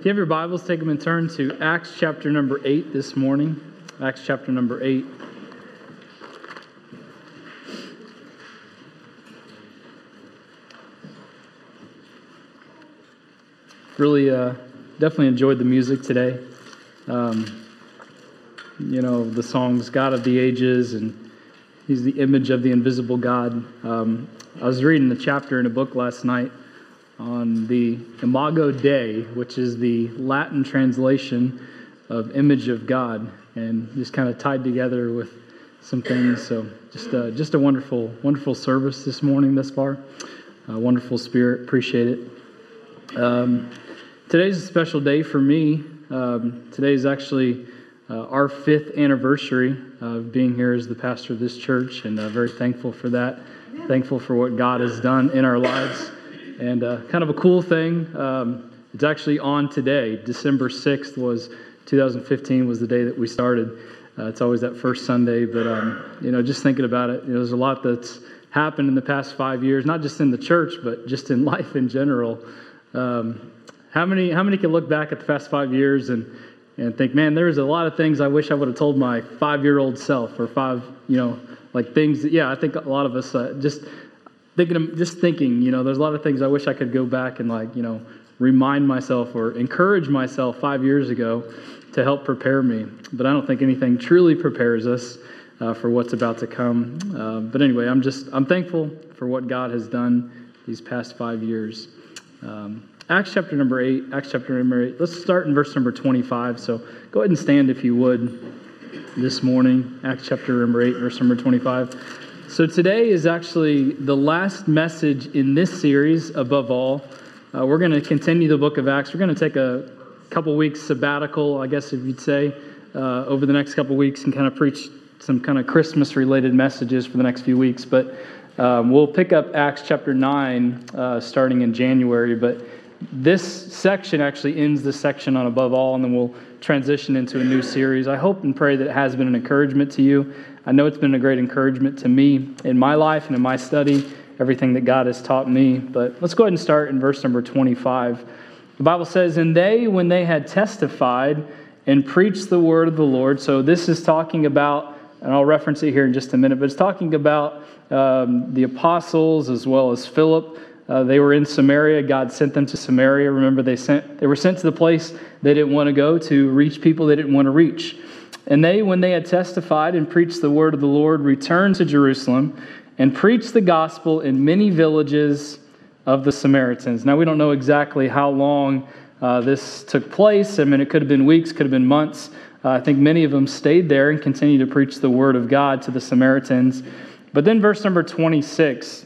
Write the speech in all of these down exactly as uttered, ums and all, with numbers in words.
If you have your Bibles, take them and turn to Acts chapter number eight this morning. Acts chapter number eight. Really, uh, definitely enjoyed the music today. Um, you know, the songs God of the Ages and He's the Image of the Invisible God. Um, I was reading a chapter in a book last night on the Imago Dei, which is the Latin translation of Image of God, and just kind of tied together with some things. So just uh, just a wonderful, wonderful service this morning thus far. Uh, wonderful spirit. Appreciate it. Um, today's a special day for me. Um, today is actually uh, our fifth anniversary of being here as the pastor of this church, and uh, very thankful for that. Thankful for what God has done in our lives. And uh, kind of a cool thing, um, it's actually on today. December sixth was, two thousand fifteen was the day that we started. Uh, it's always that first Sunday, but, um, you know, just thinking about it, you know, there's a lot that's happened in the past five years, not just in the church, but just in life in general. Um, how many how many can look back at the past five years and, and think, man, there was a lot of things I wish I would have told my five-year-old self, or five, you know, like things that, yeah, I think a lot of us uh, just... Thinking, just thinking, you know, there's a lot of things I wish I could go back and, like, you know, remind myself or encourage myself five years ago to help prepare me. But I don't think anything truly prepares us uh, for what's about to come. Uh, but anyway, I'm just, I'm thankful for what God has done these past five years. Um, Acts chapter number eight, Acts chapter number eight. Let's start in verse number twenty-five. So go ahead and stand if you would this morning. Acts chapter number eight, verse number twenty-five. So today is actually the last message in this series, Above All. Uh, we're going to continue the book of Acts. We're going to take a couple weeks sabbatical, I guess if you'd say, uh, over the next couple weeks, and kind of preach some kind of Christmas-related messages for the next few weeks. But um, we'll pick up Acts chapter nine uh, starting in January. But this section actually ends the section on Above All, and then we'll transition into a new series. I hope and pray that it has been an encouragement to you. I know it's been a great encouragement to me in my life and in my study, everything that God has taught me. But let's go ahead and start in verse number twenty-five. The Bible says, "And they, when they had testified and preached the word of the Lord," so this is talking about, and I'll reference it here in just a minute, but it's talking about um, the apostles as well as Philip. Uh, they were in Samaria. God sent them to Samaria. Remember, they sent they were sent to the place they didn't want to go to reach people they didn't want to reach. "And they, when they had testified and preached the word of the Lord, returned to Jerusalem and preached the gospel in many villages of the Samaritans." Now, we don't know exactly how long uh, this took place. I mean, it could have been weeks, could have been months. Uh, I think many of them stayed there and continued to preach the word of God to the Samaritans. But then verse number twenty-six,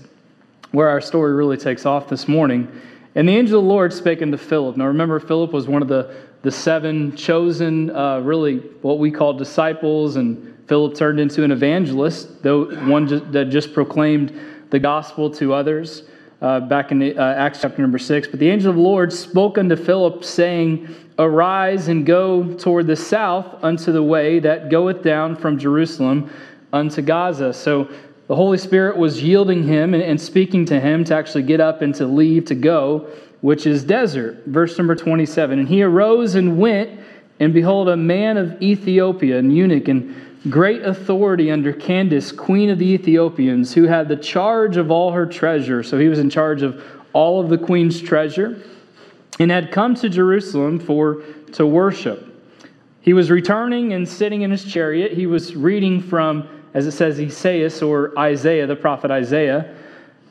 where our story really takes off this morning. "And the angel of the Lord spake unto Philip." Now remember, Philip was one of the, the seven chosen, uh, really what we call disciples, and Philip turned into an evangelist, though one just, that just proclaimed the gospel to others uh, back in the, uh, Acts chapter number six. "But the angel of the Lord spoke unto Philip, saying, Arise and go toward the south unto the way that goeth down from Jerusalem unto Gaza." So the Holy Spirit was yielding him and speaking to him to actually get up and to leave, to go, which is desert. Verse number twenty-seven, "And he arose and went, and behold, a man of Ethiopia, an eunuch, and great authority under Candace, queen of the Ethiopians, who had the charge of all her treasure." So he was in charge of all of the queen's treasure, "and had come to Jerusalem for to worship. He was returning and sitting in his chariot." He was reading from, as it says, Isaias, or Isaiah, the prophet Isaiah.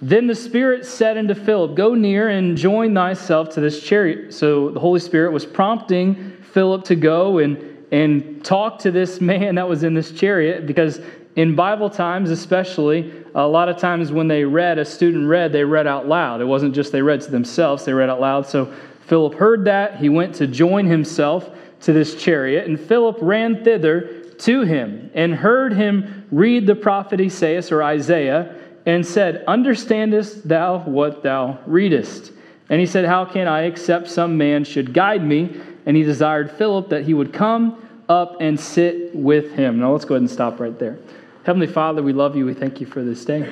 "Then the Spirit said unto Philip, Go near and join thyself to this chariot." So the Holy Spirit was prompting Philip to go and, and talk to this man that was in this chariot, because in Bible times especially, a lot of times when they read, a student read, they read out loud. It wasn't just they read to themselves, they read out loud. So Philip heard that. He went to join himself to this chariot, and Philip ran thither to him, and heard him read the prophet Isaias, or Isaiah, and said, Understandest thou what thou readest? And he said, How can I, except some man should guide me? And he desired Philip that he would come up and sit with him. Now let's go ahead and stop right there. Heavenly Father, we love you. We thank you for this day.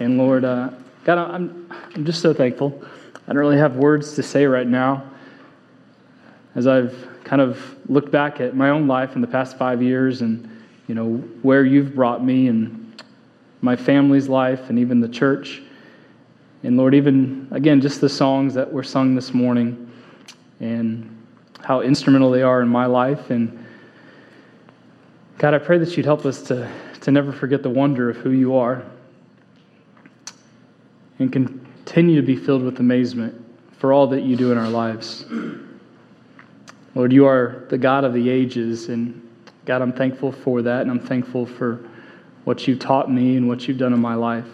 And Lord, uh, God, I'm, I'm just so thankful. I don't really have words to say right now. as I've kind of looked back at my own life in the past five years and, you know, where you've brought me and my family's life and even the church. And Lord, even, again, just the songs that were sung this morning and how instrumental they are in my life. And God, I pray that you'd help us to, to never forget the wonder of who you are and continue to be filled with amazement for all that you do in our lives. Lord, you are the God of the ages, and God, I'm thankful for that, and I'm thankful for what you've taught me and what you've done in my life.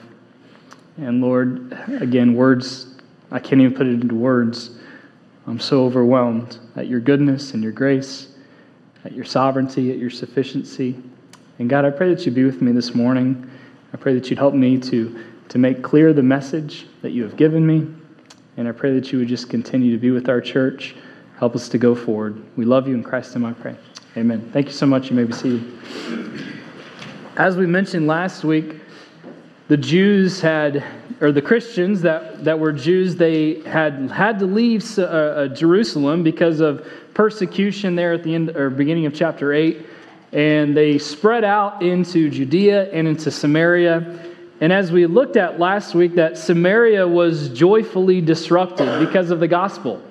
And Lord, again, words, I can't even put it into words. I'm so overwhelmed at your goodness and your grace, at your sovereignty, at your sufficiency. And God, I pray that you be with me this morning. I pray that you'd help me to, to make clear the message that you have given me. And I pray that you would just continue to be with our church. Help us to go forward. We love you. In Christ's name I pray. Amen. Thank you so much. You may be seated. As we mentioned last week, the Jews had, or the Christians that, that were Jews, they had had to leave uh, uh, Jerusalem because of persecution there at the end or beginning of chapter eight. And they spread out into Judea and into Samaria. And as we looked at last week, that Samaria was joyfully disrupted because of the gospel.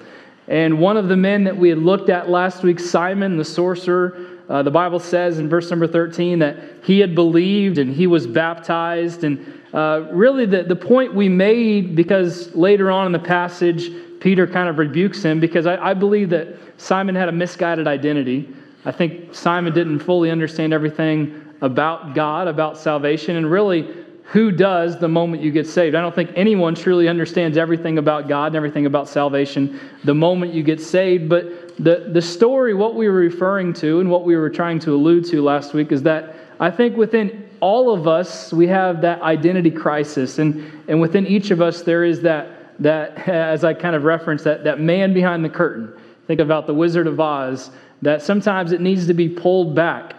And one of the men that we had looked at last week, Simon the sorcerer, uh, the Bible says in verse number thirteen that he had believed and he was baptized. And uh, really the, the point we made, because later on in the passage, Peter kind of rebukes him, because I, I believe that Simon had a misguided identity. I think Simon didn't fully understand everything about God, about salvation, and really who does the moment you get saved. I don't think anyone truly understands everything about God and everything about salvation the moment you get saved. But the, the story, what we were referring to and what we were trying to allude to last week is that I think within all of us, we have that identity crisis. And, and within each of us, there is that, that as I kind of referenced, that, that man behind the curtain. Think about the Wizard of Oz, that sometimes it needs to be pulled back.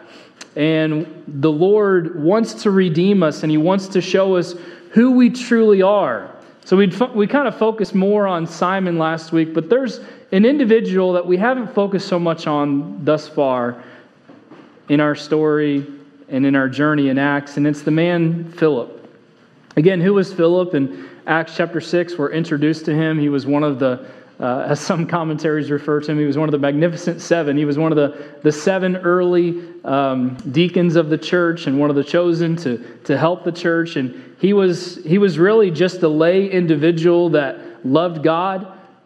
And the Lord wants to redeem us, and He wants to show us who we truly are. So we we kind of focused more on Simon last week, but there's an individual that we haven't focused so much on thus far in our story and in our journey in Acts, and it's the man Philip. Again, who was Philip? In Acts chapter six, we're introduced to him. He was one of the Uh, as some commentaries refer to him, he was one of the Magnificent Seven. He was one of the, the seven early um, deacons of the church and one of the chosen to, to help the church. And he was he was really just a lay individual that loved God,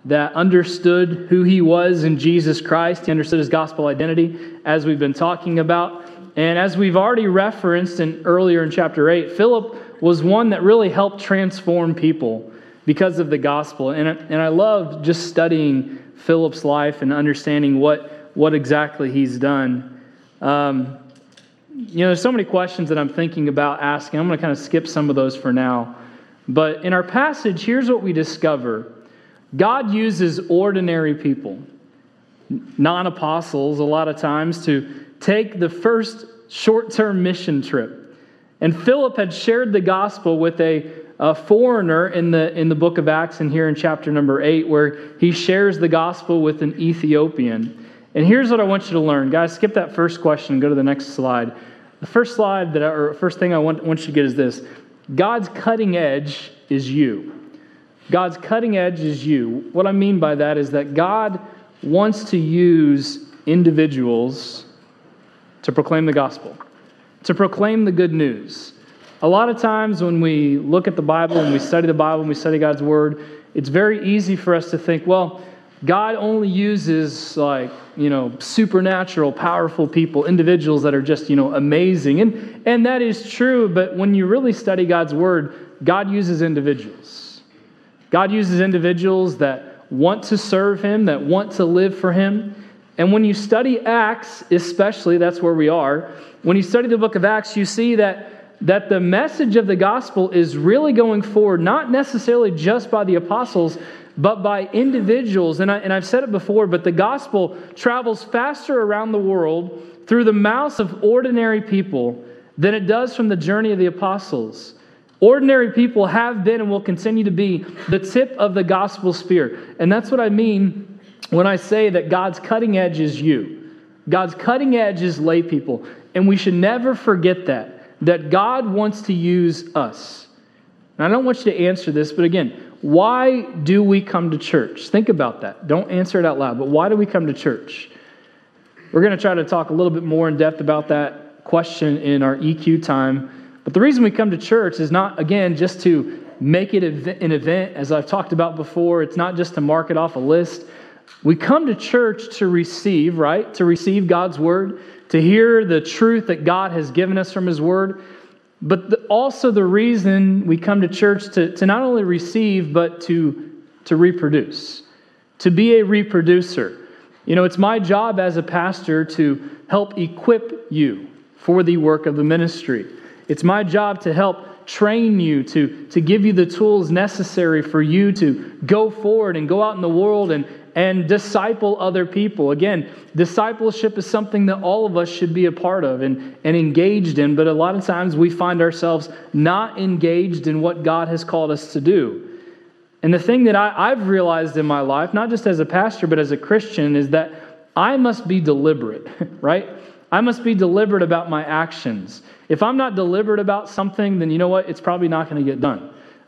that understood who he was in Jesus Christ. He understood his gospel identity, as we've been talking about. And as we've already referenced in earlier in chapter eight, Philip was one that really helped transform people because of the gospel. And, and I love just studying Philip's life and understanding what, what exactly he's done. Um, you know, there's so many questions that I'm thinking about asking. I'm going to kind of skip some of those for now. But in our passage, here's what we discover. God uses ordinary people, non-apostles a lot of times, to take the first short-term mission trip. And Philip had shared the gospel with a a foreigner in the in the book of Acts, and here in chapter number eight, where he shares the gospel with an Ethiopian. And here's what I want you to learn. Guys, skip that first question and go to the next slide. The first slide that I, or first thing I want, want you to get is this. God's cutting edge is you. God's cutting edge is you. What I mean by that is that God wants to use individuals to proclaim the gospel, to proclaim the good news. A lot of times when we look at the Bible and we study the Bible and we study God's Word, it's very easy for us to think, well, God only uses like, you know, supernatural, powerful people, individuals that are just, you know, amazing. And, and that is true, but when you really study God's Word, God uses individuals. God uses individuals that want to serve Him, that want to live for Him. And when you study Acts, especially, that's where we are, when you study the book of Acts, you see that that the message of the gospel is really going forward, not necessarily just by the apostles, but by individuals. And, I, and I've said it before, but the gospel travels faster around the world through the mouths of ordinary people than it does from the journey of the apostles. Ordinary people have been and will continue to be the tip of the gospel spear. And that's what I mean when I say that God's cutting edge is you. God's cutting edge is lay people. And we should never forget that, that God wants to use us. And I don't want you to answer this, but again, why do we come to church? Think about that. Don't answer it out loud, but why do we come to church? We're going to try to talk a little bit more in depth about that question in our E Q time. But the reason we come to church is not, again, just to make it an event, as I've talked about before. It's not just to mark it off a list. We come to church to receive, right? To receive God's word, to hear the truth that God has given us from his word. But the, also the reason we come to church to, to not only receive, but to, to reproduce, to be a reproducer. You know, it's my job as a pastor to help equip you for the work of the ministry. It's my job to help train you, to, to give you the tools necessary for you to go forward and go out in the world and And disciple other people. Again, discipleship is something that all of us should be a part of and, and engaged in, but a lot of times we find ourselves not engaged in what God has called us to do. And the thing that I, I've realized in my life, not just as a pastor, but as a Christian, is that I must be deliberate, right? I must be deliberate about my actions. If I'm not deliberate about something, then you know what? It's probably not going to get done.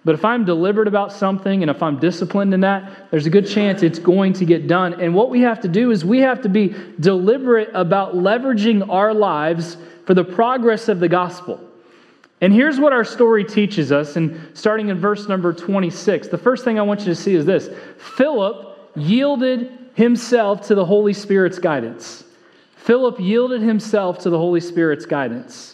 But if I'm deliberate about something and if I'm disciplined in that, there's a good chance it's going to get done. And what we have to do is we have to be deliberate about leveraging our lives for the progress of the gospel. And here's what our story teaches us. And starting in verse number twenty-six, the first thing I want you to see is this. Philip yielded himself to the Holy Spirit's guidance. Philip yielded himself to the Holy Spirit's guidance.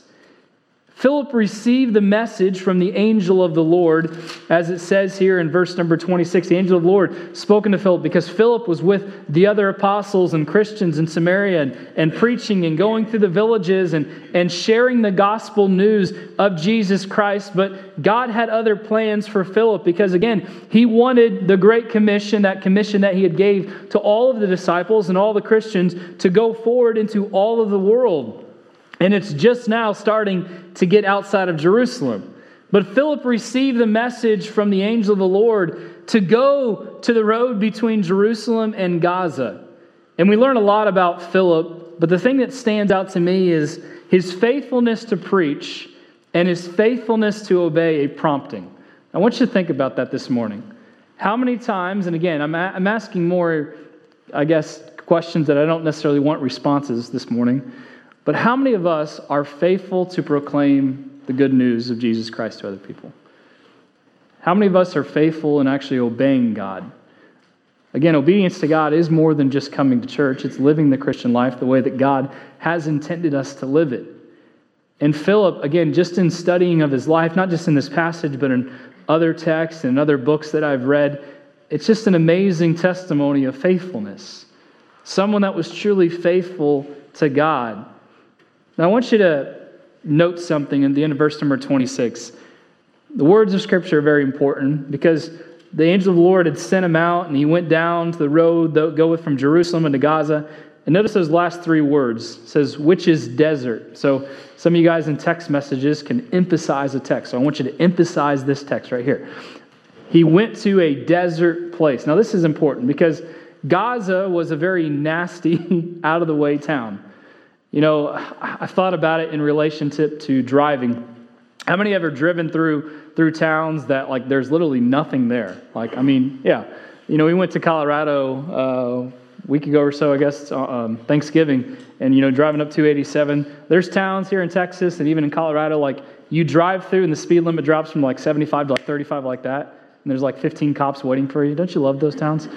Philip received the message from the angel of the Lord, as it says here in verse number twenty-six. The angel of the Lord spoke to Philip because Philip was with the other apostles and Christians in Samaria and, and preaching and going through the villages and, and sharing the gospel news of Jesus Christ. But God had other plans for Philip because, again, he wanted the Great Commission, that commission that he had gave to all of the disciples and all the Christians to go forward into all of the world. And it's just now starting to get outside of Jerusalem. But Philip received the message from the angel of the Lord to go to the road between Jerusalem and Gaza. And we learn a lot about Philip, but the thing that stands out to me is his faithfulness to preach and his faithfulness to obey a prompting. I want you to think about that this morning. How many times, and again, I'm, I'm asking more, I guess, questions that I don't necessarily want responses this morning. But how many of us are faithful to proclaim the good news of Jesus Christ to other people? How many of us are faithful in actually obeying God? Again, obedience to God is more than just coming to church. It's living the Christian life the way that God has intended us to live it. And Philip, again, just in studying of his life, not just in this passage, but in other texts and other books that I've read, it's just an amazing testimony of faithfulness. Someone that was truly faithful to God. Now I want you to note something at the end of verse number twenty-six. The words of Scripture are very important because the angel of the Lord had sent him out and he went down to the road that goeth from Jerusalem into Gaza. And notice those last three words. It says, which is desert. So some of you guys in text messages can emphasize a text. So I want you to emphasize this text right here. He went to a desert place. Now this is important because Gaza was a very nasty, out-of-the-way town. You know, I thought about it in relationship to driving. How many ever driven through through towns that, like, there's literally nothing there? Like, I mean, yeah. You know, we went to Colorado uh, a week ago or so, I guess, um, Thanksgiving. And, you know, driving up two eighty-seven, there's towns here in Texas and even in Colorado, like, you drive through and the speed limit drops from, like, seventy-five to, like, thirty-five like that. And there's, like, fifteen cops waiting for you. Don't you love those towns?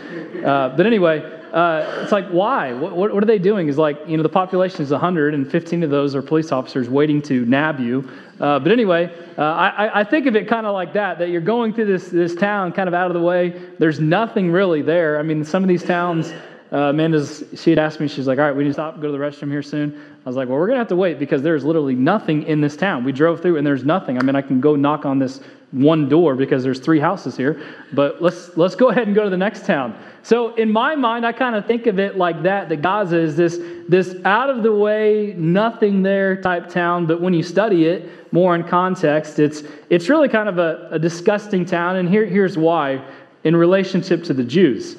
Uh, but anyway... Uh, it's like, why? What, what, what are they doing? Is like, you know, the population is one hundred and fifteen of those are police officers waiting to nab you. Uh, but anyway, uh, I, I think of it kind of like that, that you're going through this, this town kind of out of the way. There's nothing really there. I mean, some of these towns, uh, Amanda's, she had asked me, she's like, all right, we need to stop, go to the restroom here soon. I was like, well, we're going to have to wait because there's literally nothing in this town. We drove through and there's nothing. I mean, I can go knock on this one door because there's three houses here, but let's let's go ahead and go to the next town. So in my mind, I kind of think of it like that, that Gaza is this, this out-of-the-way, nothing-there type town, but when you study it more in context, it's it's really kind of a, a disgusting town, and here here's why in relationship to the Jews.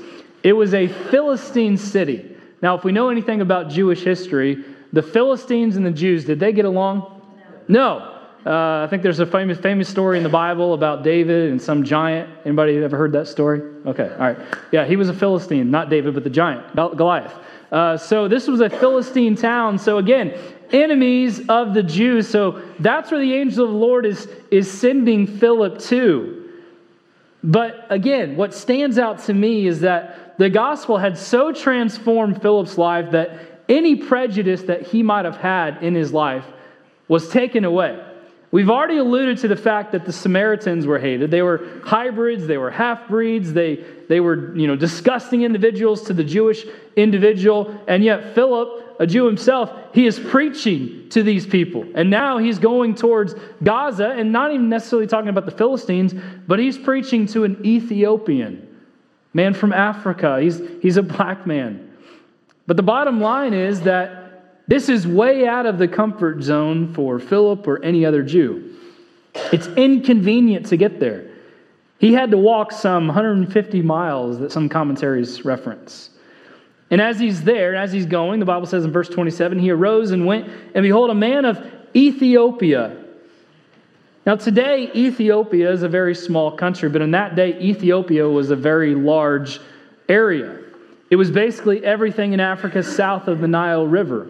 It was a Philistine city. Now, if we know anything about Jewish history, the Philistines and the Jews, did they get along? No. no. Uh, I think there's a famous famous story in the Bible about David and some giant. Anybody ever heard that story? Okay, all right. Yeah, he was a Philistine, not David, but the giant, Goliath. Uh, so this was a Philistine town. So again, enemies of the Jews. So that's where the angel of the Lord is, is sending Philip to. But again, what stands out to me is that the gospel had so transformed Philip's life that any prejudice that he might have had in his life was taken away. We've already alluded to the fact that the Samaritans were hated. They were hybrids, they were half-breeds, they, they were, you know, disgusting individuals to the Jewish individual. And yet Philip, a Jew himself, he is preaching to these people. And now he's going towards Gaza, and not even necessarily talking about the Philistines, but he's preaching to an Ethiopian man from Africa. He's, he's a black man. But the bottom line is that this is way out of the comfort zone for Philip or any other Jew. It's inconvenient to get there. He had to walk some one hundred fifty miles that some commentaries reference. And as he's there, as he's going, the Bible says in verse twenty-seven, he arose and went, and behold, a man of Ethiopia. Now today, Ethiopia is a very small country, but in that day, Ethiopia was a very large area. It was basically everything in Africa south of the Nile River,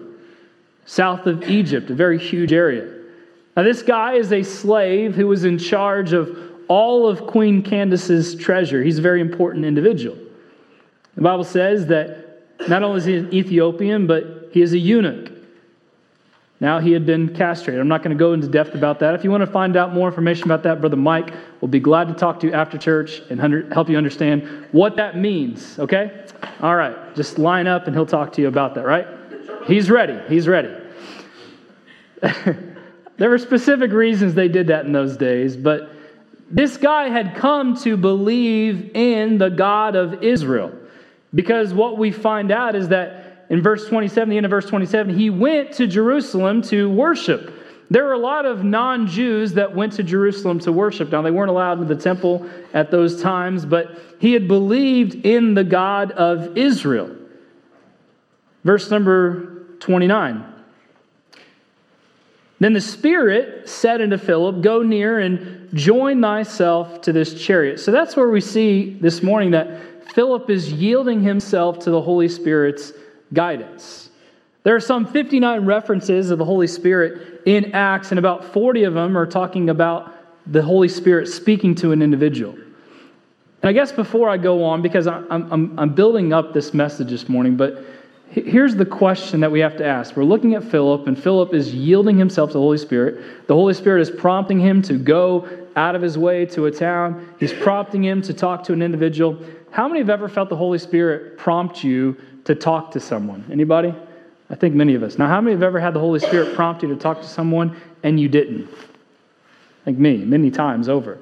south of Egypt, a very huge area. Now this guy is a slave who was in charge of all of Queen Candace's treasure. He's a very important individual. The Bible says that not only is he an Ethiopian, but he is a eunuch. Now he had been castrated. I'm not going to go into depth about that. If you want to find out more information about that, Brother Mike will be glad to talk to you after church and help you understand what that means, okay? All right, just line up and he'll talk to you about that, right? He's ready. He's ready. There were specific reasons they did that in those days, but this guy had come to believe in the God of Israel. Because what we find out is that in verse twenty-seven, the end of verse twenty-seven, he went to Jerusalem to worship. There were a lot of non-Jews that went to Jerusalem to worship. Now, they weren't allowed into the temple at those times, but he had believed in the God of Israel. Verse number twenty-nine. Then the Spirit said unto Philip, go near and join thyself to this chariot. So that's where we see this morning that Philip is yielding himself to the Holy Spirit's guidance. There are some fifty-nine references of the Holy Spirit in Acts, and about forty of them are talking about the Holy Spirit speaking to an individual. And I guess before I go on, because I'm, I'm, I'm building up this message this morning, but here's the question that we have to ask. We're looking at Philip, and Philip is yielding himself to the Holy Spirit. The Holy Spirit is prompting him to go out of his way to a town. He's prompting him to talk to an individual. How many have ever felt the Holy Spirit prompt you to talk to someone? Anybody? I think many of us. Now, how many have ever had the Holy Spirit prompt you to talk to someone and you didn't? Like me, many times over.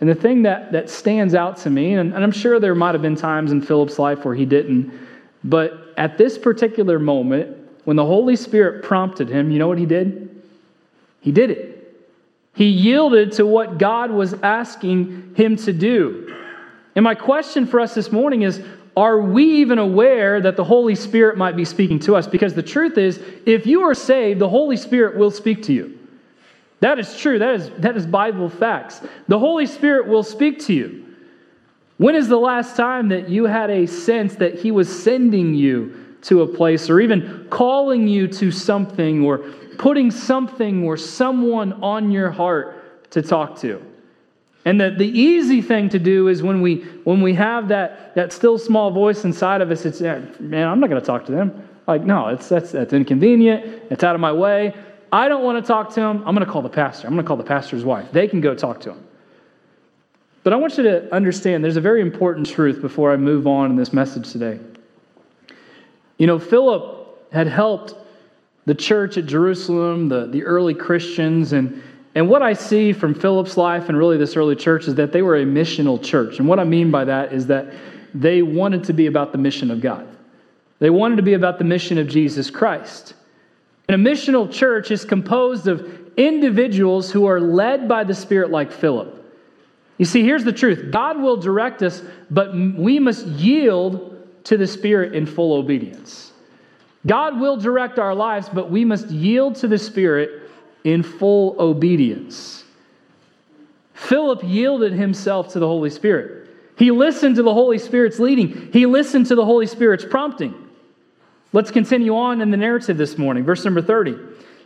And the thing that, that stands out to me, and, and I'm sure there might have been times in Philip's life where he didn't, but at this particular moment, when the Holy Spirit prompted him, you know what he did? He did it. He yielded to what God was asking him to do. And my question for us this morning is, are we even aware that the Holy Spirit might be speaking to us? Because the truth is, if you are saved, the Holy Spirit will speak to you. That is true. That is, that is Bible facts. The Holy Spirit will speak to you. When is the last time that you had a sense that He was sending you to a place or even calling you to something or putting something or someone on your heart to talk to? And that the easy thing to do is when we when we have that, that still small voice inside of us, it's, man, I'm not going to talk to them. Like, no, it's that's that's inconvenient. It's out of my way. I don't want to talk to them. I'm going to call the pastor. I'm going to call the pastor's wife. They can go talk to him. But I want you to understand there's a very important truth before I move on in this message today. You know, Philip had helped the church at Jerusalem, the, the early Christians, and, and what I see from Philip's life and really this early church is that they were a missional church. And what I mean by that is that they wanted to be about the mission of God. They wanted to be about the mission of Jesus Christ. And a missional church is composed of individuals who are led by the Spirit like Philip. You see, here's the truth. God will direct us, but we must yield to the Spirit in full obedience. God will direct our lives, but we must yield to the Spirit in full obedience. Philip yielded himself to the Holy Spirit. He listened to the Holy Spirit's leading. He listened to the Holy Spirit's prompting. Let's continue on in the narrative this morning. Verse number thirty.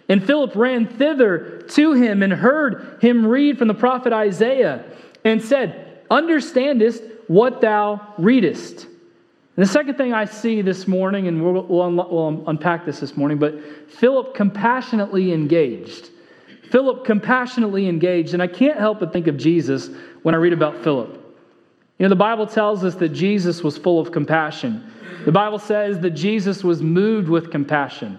And Philip ran thither to him and heard him read from the prophet Isaiah and said, understandest what thou readest. And the second thing I see this morning, and we'll, we'll, we'll unpack this this morning, but Philip compassionately engaged. Philip compassionately engaged. And I can't help but think of Jesus when I read about Philip. You know, the Bible tells us that Jesus was full of compassion. The Bible says that Jesus was moved with compassion,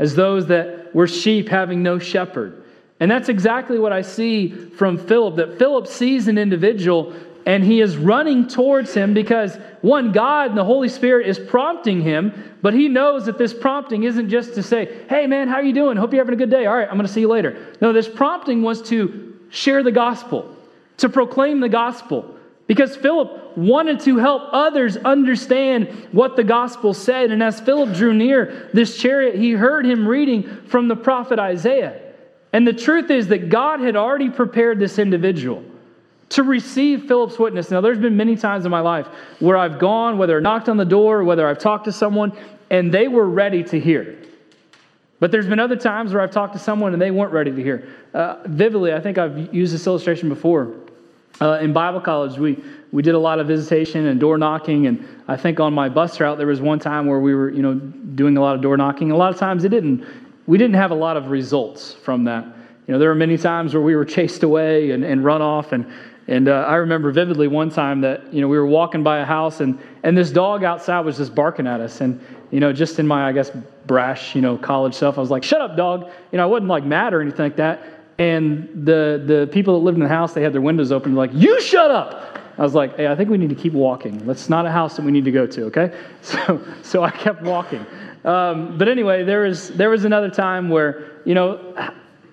as those that were sheep having no shepherd. And that's exactly what I see from Philip, that Philip sees an individual and he is running towards him because, one, God and the Holy Spirit is prompting him, but he knows that this prompting isn't just to say, hey man, how are you doing? Hope you're having a good day. All right, I'm going to see you later. No, this prompting was to share the gospel, to proclaim the gospel, because Philip wanted to help others understand what the gospel said. And as Philip drew near this chariot, he heard him reading from the prophet Isaiah. And the truth is that God had already prepared this individual to receive Philip's witness. Now, there's been many times in my life where I've gone, whether I knocked on the door, whether I've talked to someone, and they were ready to hear. But there's been other times where I've talked to someone and they weren't ready to hear. Uh, vividly, I think I've used this illustration before. Uh, in Bible college, we, we did a lot of visitation and door knocking, and I think on my bus route, there was one time where we were, you know, doing a lot of door knocking. A lot of times it didn't, we didn't have a lot of results from that. You know, there were many times where we were chased away and, and run off, and and uh, I remember vividly one time that, you know, we were walking by a house, and and this dog outside was just barking at us, and, you know, just in my, I guess, brash, you know, college self, I was like, shut up, dog. You know, I wasn't like mad or anything like that. And the the people that lived in the house, they had their windows open. They're like, you shut up. I was like, hey, I think we need to keep walking. That's not a house that we need to go to, okay? So so I kept walking. Um, but anyway, there was, there was another time where, you know,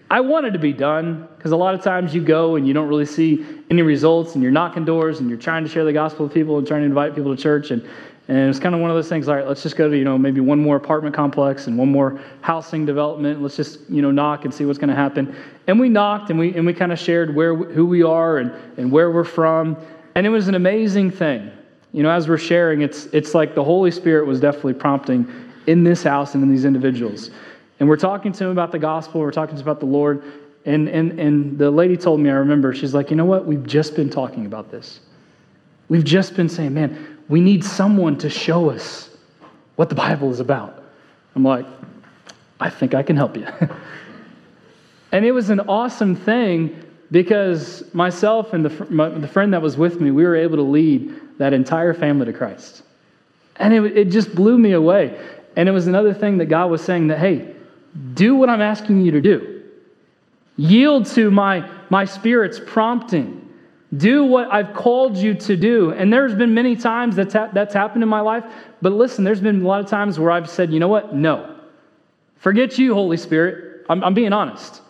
I wanted to be done, because a lot of times you go and you don't really see any results, and you're knocking doors and you're trying to share the gospel with people and trying to invite people to church. And And it's kind of one of those things, all right, let's just go to, you know, maybe one more apartment complex and one more housing development. Let's just, you know, knock and see what's going to happen. And we knocked, and we and we kind of shared where who we are and, and where we're from. And it was an amazing thing. You know, as we're sharing, it's it's like the Holy Spirit was definitely prompting in this house and in these individuals. And we're talking to them about the gospel. We're talking to them about the Lord. And and and the lady told me, I remember, she's like, you know what? We've just been talking about this. We've just been saying, man, we need someone to show us what the Bible is about. I'm like, I think I can help you. And it was an awesome thing, because myself and the, fr- my, the friend that was with me, we were able to lead that entire family to Christ. And it, it just blew me away. And it was another thing that God was saying that, hey, do what I'm asking you to do. Yield to my, my Spirit's prompting. Do what I've called you to do. And there's been many times that's, ha- that's happened in my life. But listen, there's been a lot of times where I've said, you know what? No. Forget you, Holy Spirit. I'm, I'm being honest.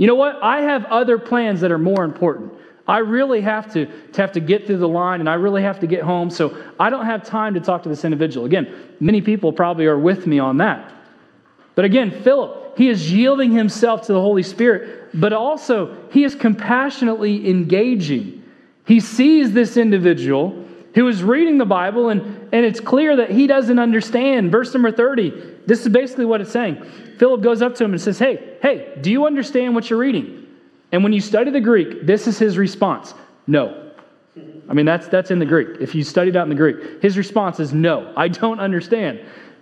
You know what? I have other plans that are more important. I really have to, to have to get through the line, and I really have to get home. So I don't have time to talk to this individual. Again, many people probably are with me on that. But again, Philip, he is yielding himself to the Holy Spirit, but also he is compassionately engaging. He sees this individual who is reading the Bible, and, and it's clear that he doesn't understand. Verse number thirty, this is basically what it's saying. Philip goes up to him and says, hey, hey, do you understand what you're reading? And when you study the Greek, this is his response. No. I mean, that's that's in the Greek. If you studied out in the Greek, his response is no, I don't understand.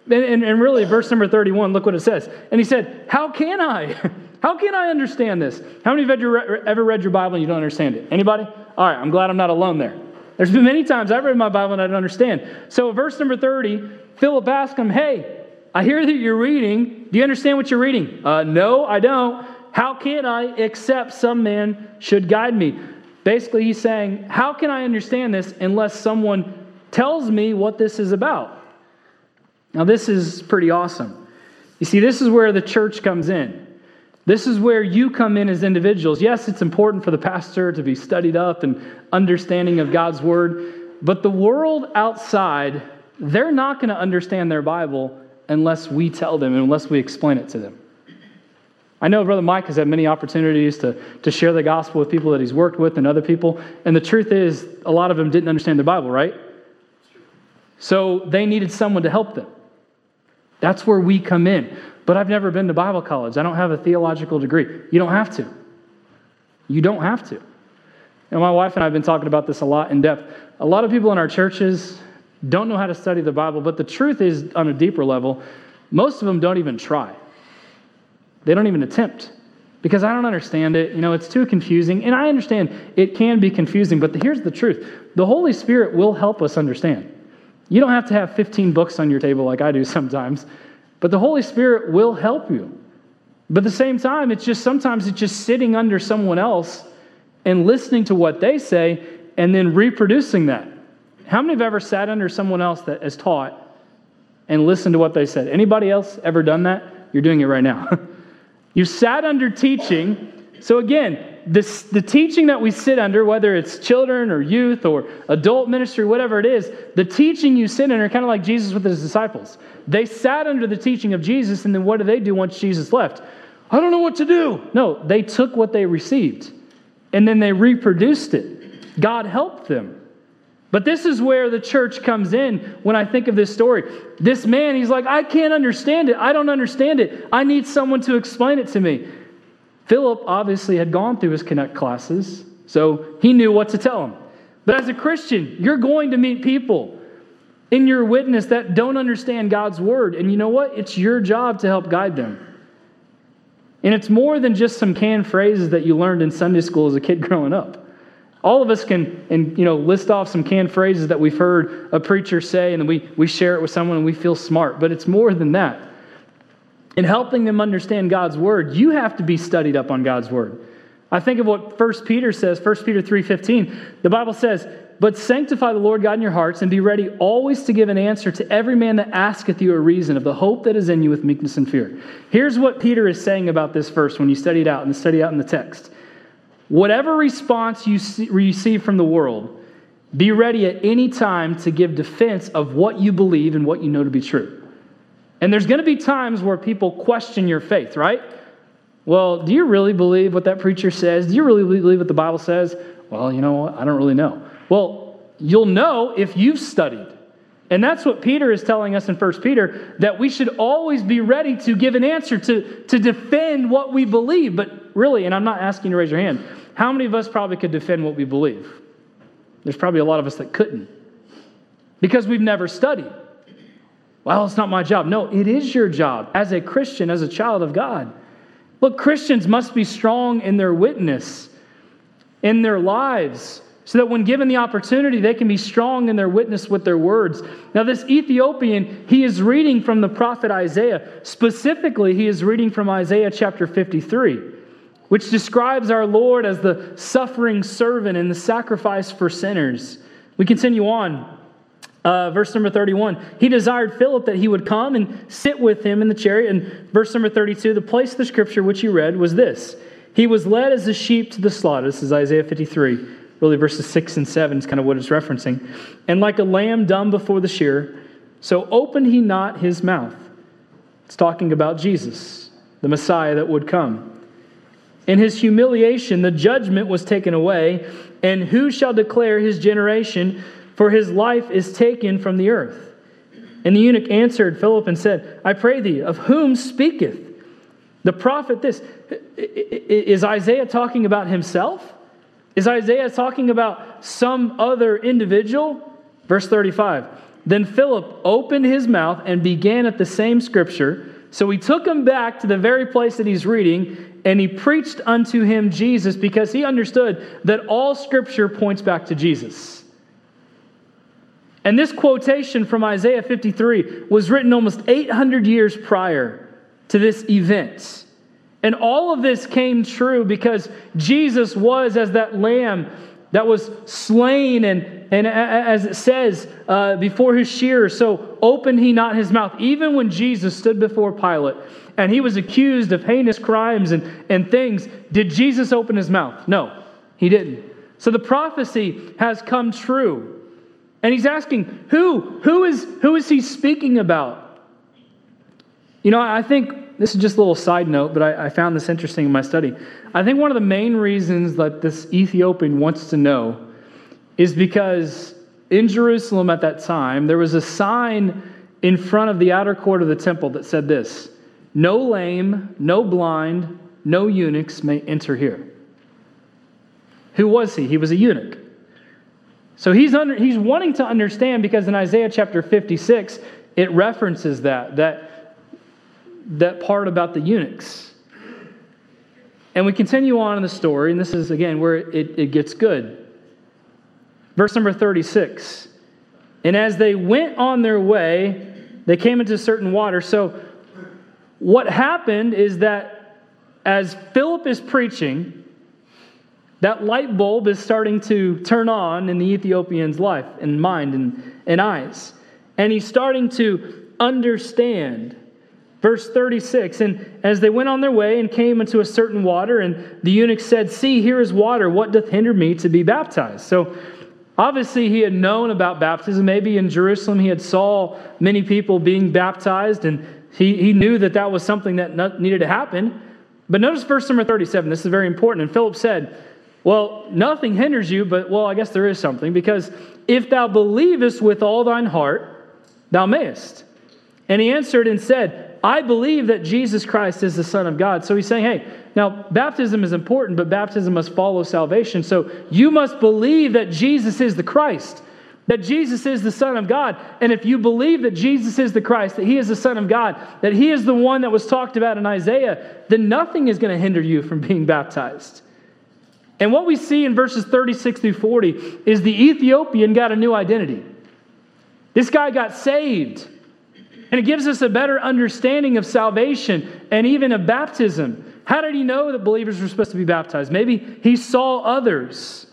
And, and, and really, verse number thirty-one, look what it says. And he said, how can I? How can I understand this? How many of you have ever read your Bible and you don't understand it? Anybody? All right, I'm glad I'm not alone there. There's been many times I've read my Bible and I don't understand. So verse number thirty, Philip asked him, hey, I hear that you're reading. Do you understand what you're reading? Uh, no, I don't. How can I, except some man should guide me? Basically, he's saying, how can I understand this unless someone tells me what this is about? Now, this is pretty awesome. You see, this is where the church comes in. This is where you come in as individuals. Yes, it's important for the pastor to be studied up and understanding of God's word, but the world outside, they're not going to understand their Bible unless we tell them, unless we explain it to them. I know Brother Mike has had many opportunities to, to share the gospel with people that he's worked with and other people, and the truth is a lot of them didn't understand the Bible, right? So they needed someone to help them. That's where we come in. But I've never been to Bible college. I don't have a theological degree. You don't have to. You don't have to. And my wife and I have been talking about this a lot in depth. A lot of people in our churches don't know how to study the Bible, but the truth is, on a deeper level, most of them don't even try. They don't even attempt, because I don't understand it. You know, it's too confusing. And I understand it can be confusing, but here's the truth. The Holy Spirit will help us understand. You don't have to have fifteen books on your table like I do sometimes, but the Holy Spirit will help you. But at the same time, it's just sometimes it's just sitting under someone else and listening to what they say and then reproducing that. How many have ever sat under someone else that has taught and listened to what they said? Anybody else ever done that? You're doing it right now. You've sat under teaching. So again, this, the teaching that we sit under, whether it's children or youth or adult ministry, whatever it is, the teaching you sit under, kind of like Jesus with his disciples. They sat under the teaching of Jesus, and then what did they do once Jesus left? I don't know what to do. No, they took what they received, and then they reproduced it. God helped them. But this is where the church comes in when I think of this story. This man, he's like, I can't understand it. I don't understand it. I need someone to explain it to me. Philip obviously had gone through his Connect classes, so he knew what to tell him. But as a Christian, you're going to meet people in your witness that don't understand God's word. And you know what? It's your job to help guide them. And it's more than just some canned phrases that you learned in Sunday school as a kid growing up. All of us can and you know list off some canned phrases that we've heard a preacher say, and then we, we share it with someone and we feel smart. But it's more than that. In helping them understand God's word, you have to be studied up on God's word. I think of what First Peter says, First Peter three fifteen. The Bible says, "But sanctify the Lord God in your hearts, and be ready always to give an answer to every man that asketh you a reason of the hope that is in you with meekness and fear." Here's what Peter is saying about this verse when you study it out and study it out in the text. Whatever response you receive from the world, be ready at any time to give defense of what you believe and what you know to be true. And there's going to be times where people question your faith, right? Well, do you really believe what that preacher says? Do you really believe what the Bible says? Well, you know what? I don't really know. Well, you'll know if you've studied. And that's what Peter is telling us in First Peter, that we should always be ready to give an answer, to, to defend what we believe. But really, and I'm not asking you to raise your hand, how many of us probably could defend what we believe? There's probably a lot of us that couldn't, because we've never studied. Well, it's not my job. No, it is your job as a Christian, as a child of God. Look, Christians must be strong in their witness, in their lives, so that when given the opportunity, they can be strong in their witness with their words. Now, this Ethiopian, he is reading from the prophet Isaiah. Specifically, he is reading from Isaiah chapter fifty-three, which describes our Lord as the suffering servant and the sacrifice for sinners. We continue on. Uh, verse number thirty-one, he desired Philip that he would come and sit with him in the chariot. And verse number thirty-two, the place of the scripture which he read was this: he was led as a sheep to the slaughter. This is Isaiah fifty-three, really verses six and seven is kind of what it's referencing. And like a lamb dumb before the shearer, so opened he not his mouth. It's talking about Jesus, the Messiah that would come. In his humiliation, the judgment was taken away, and who shall declare his generation? For his life is taken from the earth. And the eunuch answered Philip and said, I pray thee, of whom speaketh the prophet this? Is Isaiah talking about himself? Is Isaiah talking about some other individual? Verse thirty-five, then Philip opened his mouth and began at the same scripture. So he took him back to the very place that he's reading, and he preached unto him Jesus, because he understood that all scripture points back to Jesus. And this quotation from Isaiah fifty-three was written almost eight hundred years prior to this event. And all of this came true because Jesus was, as that lamb that was slain, and, and as it says, uh, before his shearers, so opened he not his mouth. Even when Jesus stood before Pilate, and he was accused of heinous crimes and, and things, did Jesus open his mouth? No, he didn't. So the prophecy has come true. And he's asking, who, who is, who is he speaking about? You know, I think, this is just a little side note, but I, I found this interesting in my study. I think one of the main reasons that this Ethiopian wants to know is because in Jerusalem at that time, there was a sign in front of the outer court of the temple that said this: no lame, no blind, no eunuchs may enter here. Who was he? He was a eunuch. So he's under, he's wanting to understand, because in Isaiah chapter fifty-six, it references that, that, that part about the eunuchs. And we continue on in the story, and this is, again, where it, it gets good. Verse number thirty-six, and as they went on their way, they came into certain water. So what happened is that as Philip is preaching, that light bulb is starting to turn on in the Ethiopian's life and mind and, and eyes. And he's starting to understand. Verse thirty-six, and as they went on their way and came into a certain water, and the eunuch said, see, here is water. What doth hinder me to be baptized? So obviously he had known about baptism. Maybe in Jerusalem he had saw many people being baptized, and he, he knew that that was something that needed to happen. But notice verse number thirty-seven. This is very important. And Philip said, well, nothing hinders you, but, well, I guess there is something, because if thou believest with all thine heart, thou mayest. And he answered and said, I believe that Jesus Christ is the Son of God. So he's saying, hey, now baptism is important, but baptism must follow salvation. So you must believe that Jesus is the Christ, that Jesus is the Son of God. And if you believe that Jesus is the Christ, that he is the Son of God, that he is the one that was talked about in Isaiah, then nothing is going to hinder you from being baptized. And what we see in verses thirty-six through forty is the Ethiopian got a new identity. This guy got saved. And it gives us a better understanding of salvation and even of baptism. How did he know that believers were supposed to be baptized? Maybe he saw others.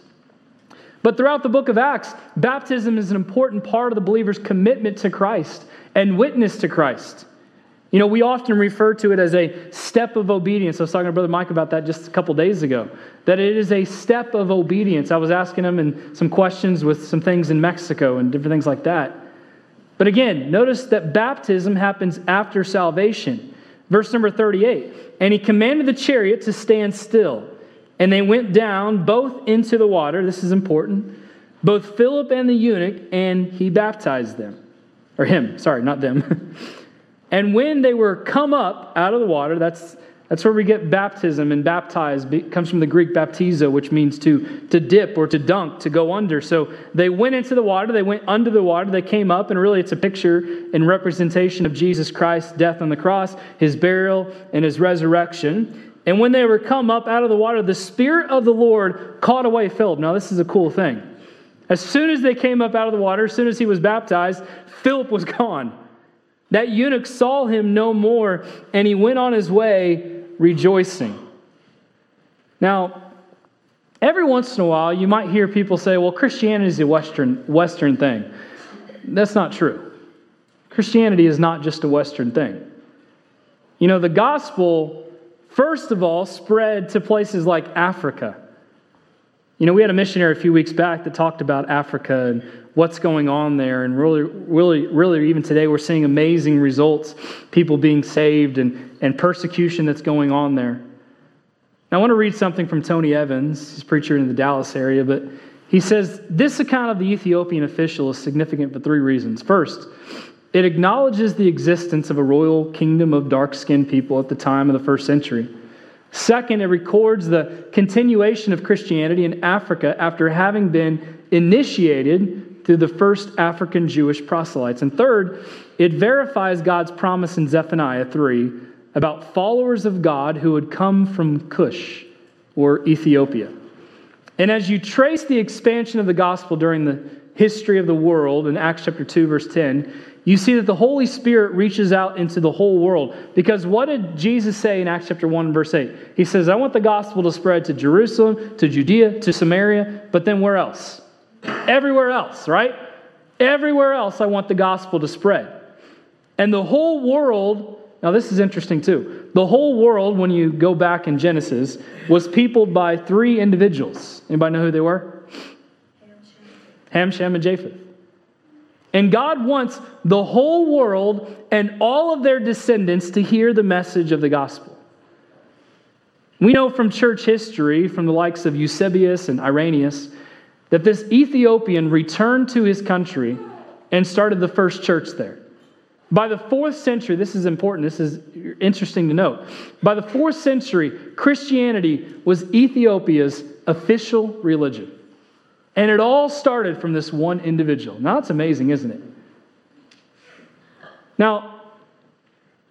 But throughout the book of Acts, baptism is an important part of the believer's commitment to Christ and witness to Christ. You know, we often refer to it as a step of obedience. I was talking to Brother Mike about that just a couple days ago, that it is a step of obedience. I was asking him in some questions with some things in Mexico and different things like that. But again, notice that baptism happens after salvation. Verse number thirty-eight, and he commanded the chariot to stand still, and they went down both into the water. This is important. Both Philip and the eunuch, and he baptized them. Or him, sorry, not them. And when they were come up out of the water, that's, that's where we get baptism, and baptized it comes from the Greek baptizo, which means to, to dip or to dunk, to go under. So they went into the water, they went under the water, they came up, and really it's a picture and representation of Jesus Christ's death on the cross, his burial, and his resurrection. And when they were come up out of the water, the Spirit of the Lord caught away Philip. Now this is a cool thing. As soon as they came up out of the water, as soon as he was baptized, Philip was gone. That eunuch saw him no more, and he went on his way rejoicing. Now, every once in a while, you might hear people say, well, Christianity is a Western, Western thing. That's not true. Christianity is not just a Western thing. You know, the gospel, first of all, spread to places like Africa. You know, we had a missionary a few weeks back that talked about Africa and what's going on there. And really, really, really, even today, we're seeing amazing results, people being saved and, and persecution that's going on there. Now, I want to read something from Tony Evans. He's a preacher in the Dallas area, but he says, this account of the Ethiopian official is significant for three reasons. First, it acknowledges the existence of a royal kingdom of dark-skinned people at the time of the first century. Second, it records the continuation of Christianity in Africa after having been initiated through the first African Jewish proselytes. And third, it verifies God's promise in Zephaniah three about followers of God who would come from Cush or Ethiopia. And as you trace the expansion of the gospel during the history of the world in Acts chapter two, verse ten, you see that the Holy Spirit reaches out into the whole world. Because what did Jesus say in Acts chapter one, verse eight? He says, I want the gospel to spread to Jerusalem, to Judea, to Samaria, but then where else? Everywhere else, right? Everywhere else I want the gospel to spread. And the whole world, now this is interesting too. The whole world, when you go back in Genesis, was peopled by three individuals. Anybody know who they were? Ham, Shem, and Japheth. And God wants the whole world and all of their descendants to hear the message of the gospel. We know from church history, from the likes of Eusebius and Irenaeus, that this Ethiopian returned to his country and started the first church there. By the fourth century, this is important, this is interesting to note. By the fourth century, Christianity was Ethiopia's official religion. And it all started from this one individual. Now, that's amazing, isn't it? Now,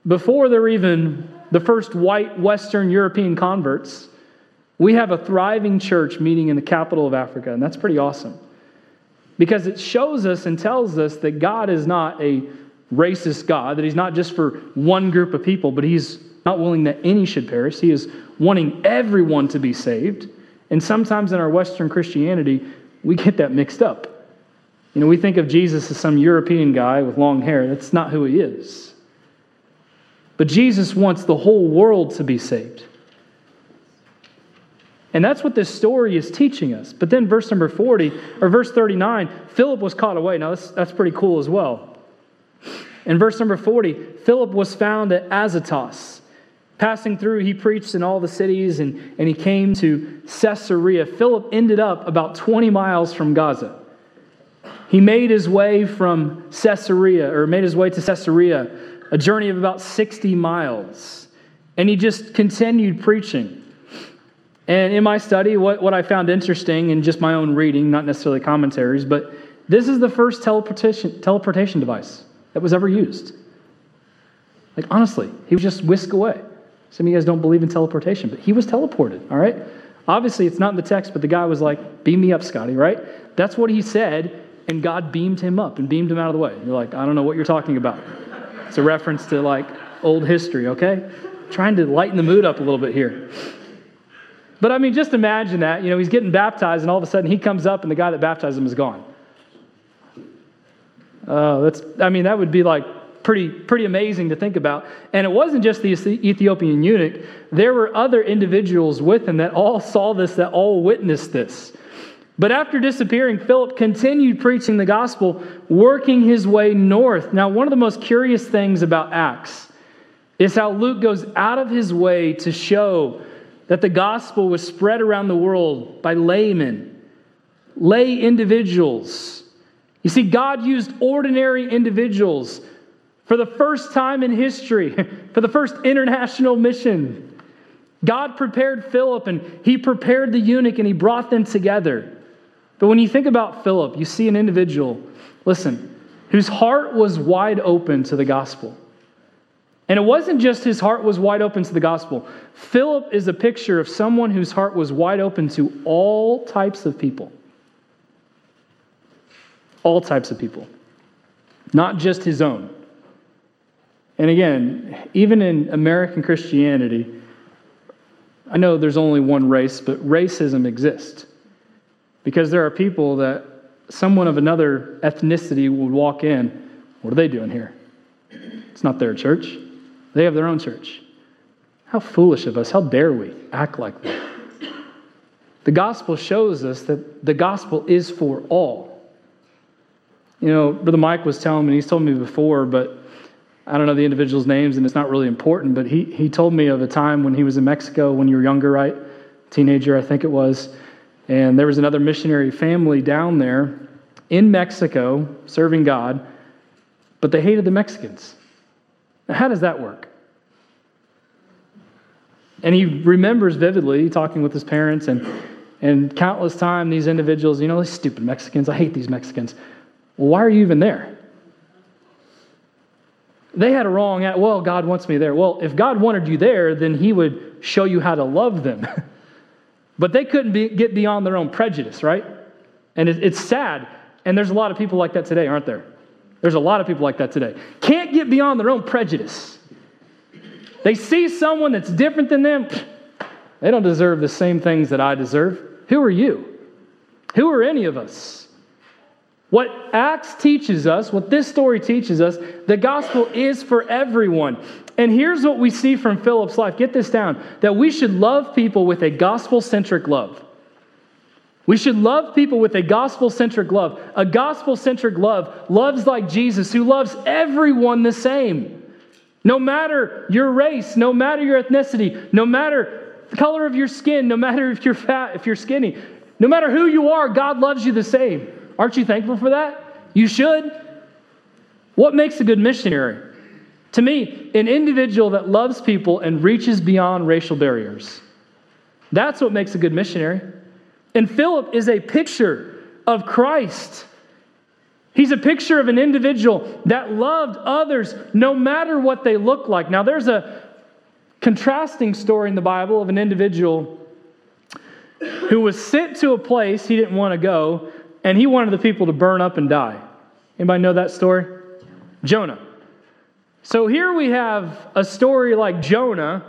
before there were even the first white Western European converts, we have a thriving church meeting in the capital of Africa, and that's pretty awesome. Because it shows us and tells us that God is not a racist God, that He's not just for one group of people, but He's not willing that any should perish. He is wanting everyone to be saved. And sometimes in our Western Christianity, we get that mixed up. You know, we think of Jesus as some European guy with long hair. That's not who He is. But Jesus wants the whole world to be saved. And that's what this story is teaching us. But then verse number forty, or verse thirty-nine, Philip was caught away. Now, that's, that's pretty cool as well. In verse number forty, Philip was found at Azotus. Passing through, he preached in all the cities, and, and he came to Caesarea. Philip ended up about twenty miles from Gaza. He made his way from Caesarea, or made his way to Caesarea, a journey of about sixty miles. And he just continued preaching. And in my study, what, what I found interesting, in just my own reading, not necessarily commentaries, but this is the first teleportation, teleportation device that was ever used. Like, honestly, he was just whisked away. Some of you guys don't believe in teleportation, but he was teleported, all right? Obviously, it's not in the text, but the guy was like, beam me up, Scotty, right? That's what he said, and God beamed him up and beamed him out of the way. You're like, I don't know what you're talking about. It's a reference to, like, old history, okay? Trying to lighten the mood up a little bit here. But, I mean, just imagine that. You know, he's getting baptized, and all of a sudden he comes up, and the guy that baptized him is gone. Uh, that's, I mean, that would be, like, Pretty, pretty amazing to think about. And it wasn't just the Ethiopian eunuch. There were other individuals with him that all saw this, that all witnessed this. But after disappearing, Philip continued preaching the gospel, working his way north. Now, one of the most curious things about Acts is how Luke goes out of his way to show that the gospel was spread around the world by laymen, lay individuals. You see, God used ordinary individuals for the first time in history, for the first international mission. God prepared Philip, and he prepared the eunuch, and he brought them together. But when you think about Philip, you see an individual, listen, whose heart was wide open to the gospel. And it wasn't just his heart was wide open to the gospel. Philip is a picture of someone whose heart was wide open to all types of people. All types of people. Not just his own. And again, even in American Christianity, I know there's only one race, but racism exists. Because there are people that someone of another ethnicity would walk in, what are they doing here? It's not their church. They have their own church. How foolish of us. How dare we act like that? The gospel shows us that the gospel is for all. You know, Brother Mike was telling me, he's told me before, but I don't know the individual's names, and it's not really important, but he, he told me of a time when he was in Mexico when you were younger, right? Teenager, I think it was. And there was another missionary family down there in Mexico serving God, but they hated the Mexicans. Now, how does that work? And he remembers vividly talking with his parents and, and countless time these individuals, you know, these stupid Mexicans, I hate these Mexicans. Well, why are you even there? They had a wrong, at, well, God wants me there. Well, if God wanted you there, then He would show you how to love them. But they couldn't be, get beyond their own prejudice, right? And it, it's sad. And there's a lot of people like that today, aren't there? There's a lot of people like that today. Can't get beyond their own prejudice. They see someone that's different than them. They don't deserve the same things that I deserve. Who are you? Who are any of us? What Acts teaches us, what this story teaches us, the gospel is for everyone. And here's what we see from Philip's life. Get this down. That we should love people with a gospel-centric love. We should love people with a gospel-centric love. A gospel-centric love loves like Jesus, who loves everyone the same. No matter your race, no matter your ethnicity, no matter the color of your skin, no matter if you're fat, if you're skinny, no matter who you are, God loves you the same. Aren't you thankful for that? You should. What makes a good missionary? To me, an individual that loves people and reaches beyond racial barriers. That's what makes a good missionary. And Philip is a picture of Christ. He's a picture of an individual that loved others no matter what they look like. Now, there's a contrasting story in the Bible of an individual who was sent to a place he didn't want to go, and he wanted the people to burn up and die. Anybody know that story? Jonah. So here we have a story like Jonah,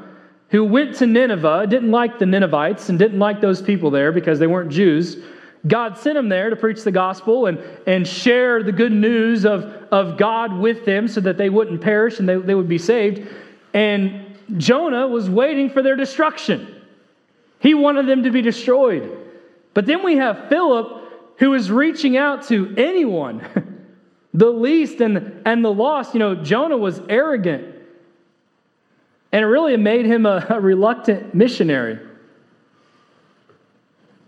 who went to Nineveh, didn't like the Ninevites, and didn't like those people there because they weren't Jews. God sent him there to preach the gospel and, and share the good news of, of God with them so that they wouldn't perish and they, they would be saved. And Jonah was waiting for their destruction. He wanted them to be destroyed. But then we have Philip, who is reaching out to anyone, the least and, and the lost. You know, Jonah was arrogant. And it really made him a, a reluctant missionary.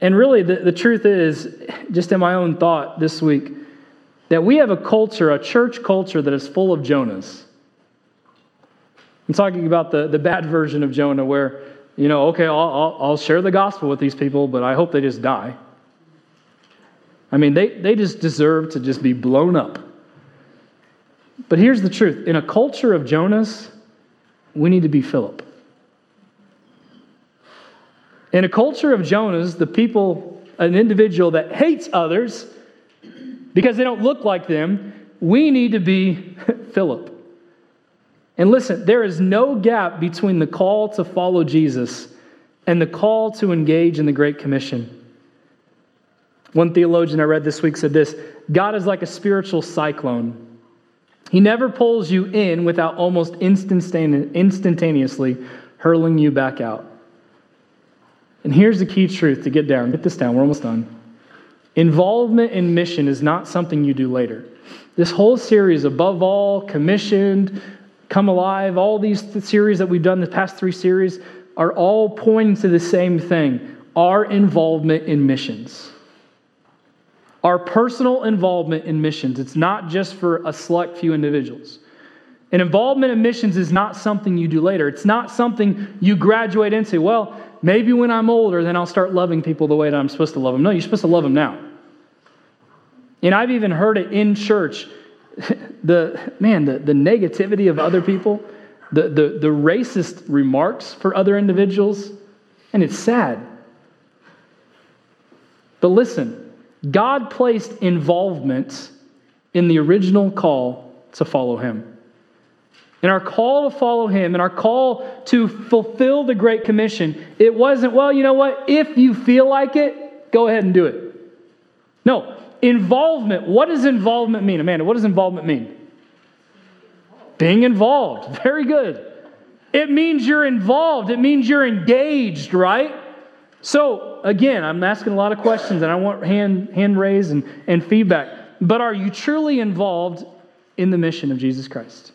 And really, the, the truth is, just in my own thought this week, that we have a culture, a church culture that is full of Jonahs. I'm talking about the, the bad version of Jonah where, you know, okay, I'll, I'll, I'll share the gospel with these people, but I hope they just die. I mean, they, they just deserve to just be blown up. But here's the truth. In a culture of Jonahs, we need to be Philip. In a culture of Jonahs, the people, an individual that hates others because they don't look like them, we need to be Philip. And listen, there is no gap between the call to follow Jesus and the call to engage in the Great Commission. One theologian I read this week said this: God is like a spiritual cyclone. He never pulls you in without almost instantaneously hurling you back out. And here's the key truth to get down. Get this down. We're almost done. Involvement in mission is not something you do later. This whole series, Above All, Commissioned, Come Alive, all these series that we've done, the past three series, are all pointing to the same thing: our involvement in missions. Our personal involvement in missions. It's not just for a select few individuals. And involvement in missions is not something you do later. It's not something you graduate into. Well, maybe when I'm older, then I'll start loving people the way that I'm supposed to love them. No, you're supposed to love them now. And I've even heard it in church. The man, the, the negativity of other people, the, the, the racist remarks for other individuals. And it's sad. But listen, God placed involvement in the original call to follow Him. In our call to follow Him, in our call to fulfill the Great Commission, it wasn't, well, you know what? If you feel like it, go ahead and do it. No, involvement. What does involvement mean? Amanda, what does involvement mean? Being involved. Very good. It means you're involved. It means you're engaged, right? So, again, I'm asking a lot of questions, and I want hand, hand raised and, and feedback. But are you truly involved in the mission of Jesus Christ?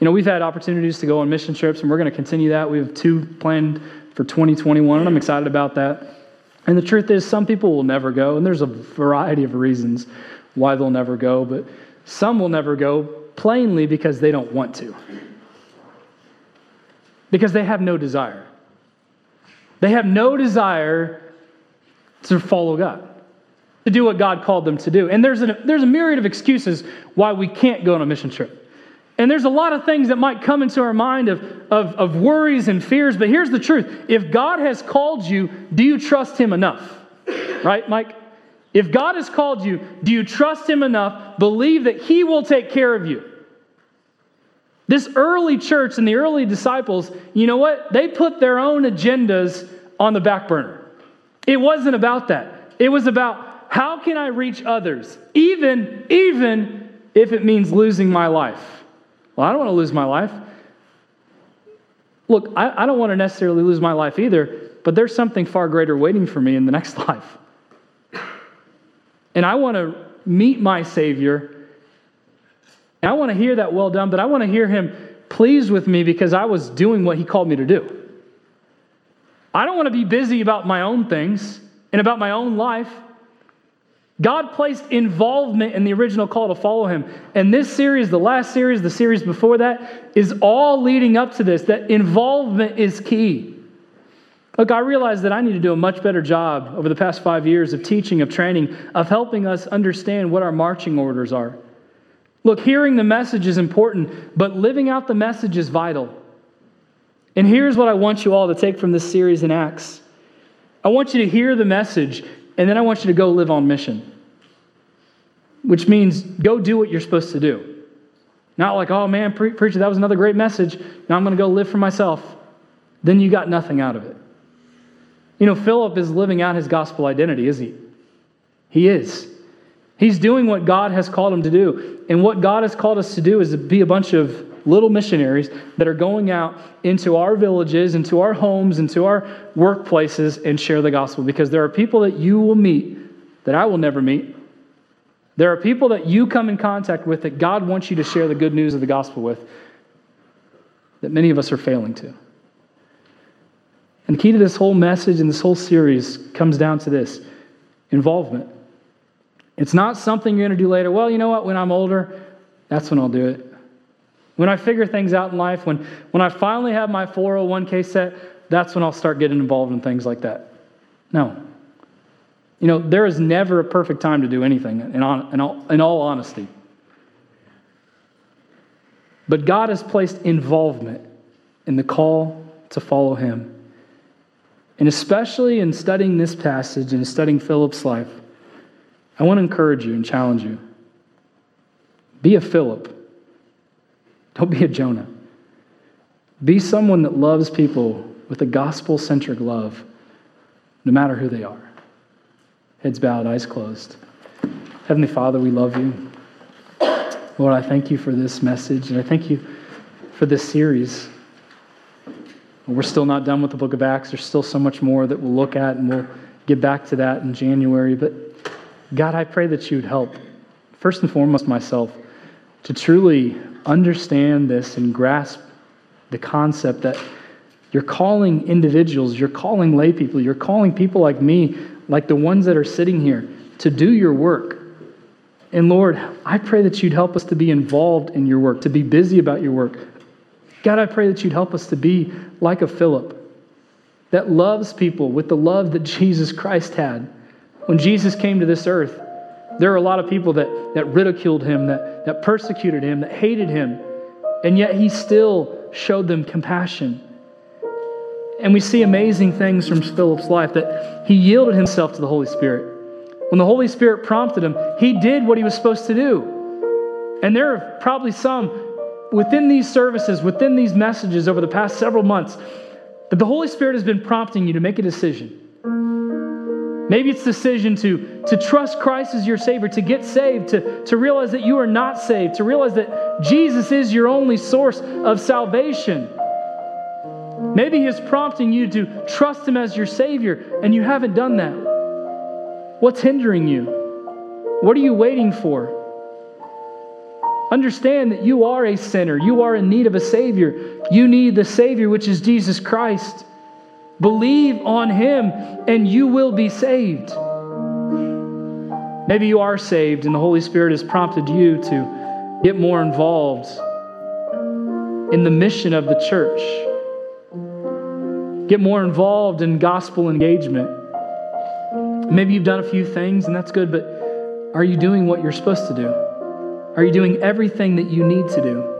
You know, we've had opportunities to go on mission trips, and we're going to continue that. We have two planned for twenty twenty-one, and I'm excited about that. And the truth is, some people will never go, and there's a variety of reasons why they'll never go. But some will never go plainly because they don't want to. Because they have no desire. They have no desire to follow God, to do what God called them to do. And there's a, there's a myriad of excuses why we can't go on a mission trip. And there's a lot of things that might come into our mind of, of, of worries and fears. But here's the truth. If God has called you, do you trust Him enough? Right, Mike? If God has called you, do you trust Him enough, believe that He will take care of you? This early church and the early disciples, you know what? They put their own agendas on the back burner. It wasn't about that. It was about, how can I reach others? Even, even if it means losing my life. Well, I don't want to lose my life. Look, I, I don't want to necessarily lose my life either, but there's something far greater waiting for me in the next life. And I want to meet my Savior. And I want to hear that well done, but I want to hear Him pleased with me because I was doing what He called me to do. I don't want to be busy about my own things and about my own life. God placed involvement in the original call to follow Him. And this series, the last series, the series before that, is all leading up to this, that involvement is key. Look, I realize that I need to do a much better job over the past five years of teaching, of training, of helping us understand what our marching orders are. Look, hearing the message is important, but living out the message is vital. And here's what I want you all to take from this series in Acts. I want you to hear the message, and then I want you to go live on mission. Which means, go do what you're supposed to do. Not like, oh man, pre- preacher, that was another great message. Now I'm going to go live for myself. Then you got nothing out of it. You know, Philip is living out his gospel identity, isn't he? He is. He's doing what God has called him to do. And what God has called us to do is to be a bunch of little missionaries that are going out into our villages, into our homes, into our workplaces, and share the gospel. Because there are people that you will meet that I will never meet. There are people that you come in contact with that God wants you to share the good news of the gospel with, that many of us are failing to. And the key to this whole message and this whole series comes down to this: involvement. It's not something you're going to do later. Well, you know what? When I'm older, that's when I'll do it. When I figure things out in life, when, when I finally have my four oh one k set, that's when I'll start getting involved in things like that. No. You know, there is never a perfect time to do anything, in, on, in, all, in all honesty. But God has placed involvement in the call to follow Him. And especially in studying this passage and studying Philip's life, I want to encourage you and challenge you. Be a Philip. Don't be a Jonah. Be someone that loves people with a gospel-centric love, no matter who they are. Heads bowed, eyes closed. Heavenly Father, we love you. Lord, I thank you for this message, and I thank you for this series. We're still not done with the book of Acts. There's still so much more that we'll look at, and we'll get back to that in January. But God, I pray that you'd help, first and foremost myself, to truly understand this and grasp the concept that you're calling individuals, you're calling lay people, you're calling people like me, like the ones that are sitting here, to do your work. And Lord, I pray that you'd help us to be involved in your work, to be busy about your work. God, I pray that you'd help us to be like a Philip that loves people with the love that Jesus Christ had. When Jesus came to this earth, there were a lot of people that, that ridiculed him, that, that persecuted him, that hated him, and yet he still showed them compassion. And we see amazing things from Philip's life, that he yielded himself to the Holy Spirit. When the Holy Spirit prompted him, he did what he was supposed to do. And there are probably some within these services, within these messages over the past several months, that the Holy Spirit has been prompting you to make a decision. Maybe it's a decision to, to trust Christ as your Savior, to get saved, to, to realize that you are not saved, to realize that Jesus is your only source of salvation. Maybe He is prompting you to trust Him as your Savior, and you haven't done that. What's hindering you? What are you waiting for? Understand that you are a sinner. You are in need of a Savior. You need the Savior, which is Jesus Christ. Believe on Him and you will be saved. Maybe you are saved and the Holy Spirit has prompted you to get more involved in the mission of the church. Get more involved in gospel engagement. Maybe you've done a few things and that's good, but are you doing what you're supposed to do? Are you doing everything that you need to do?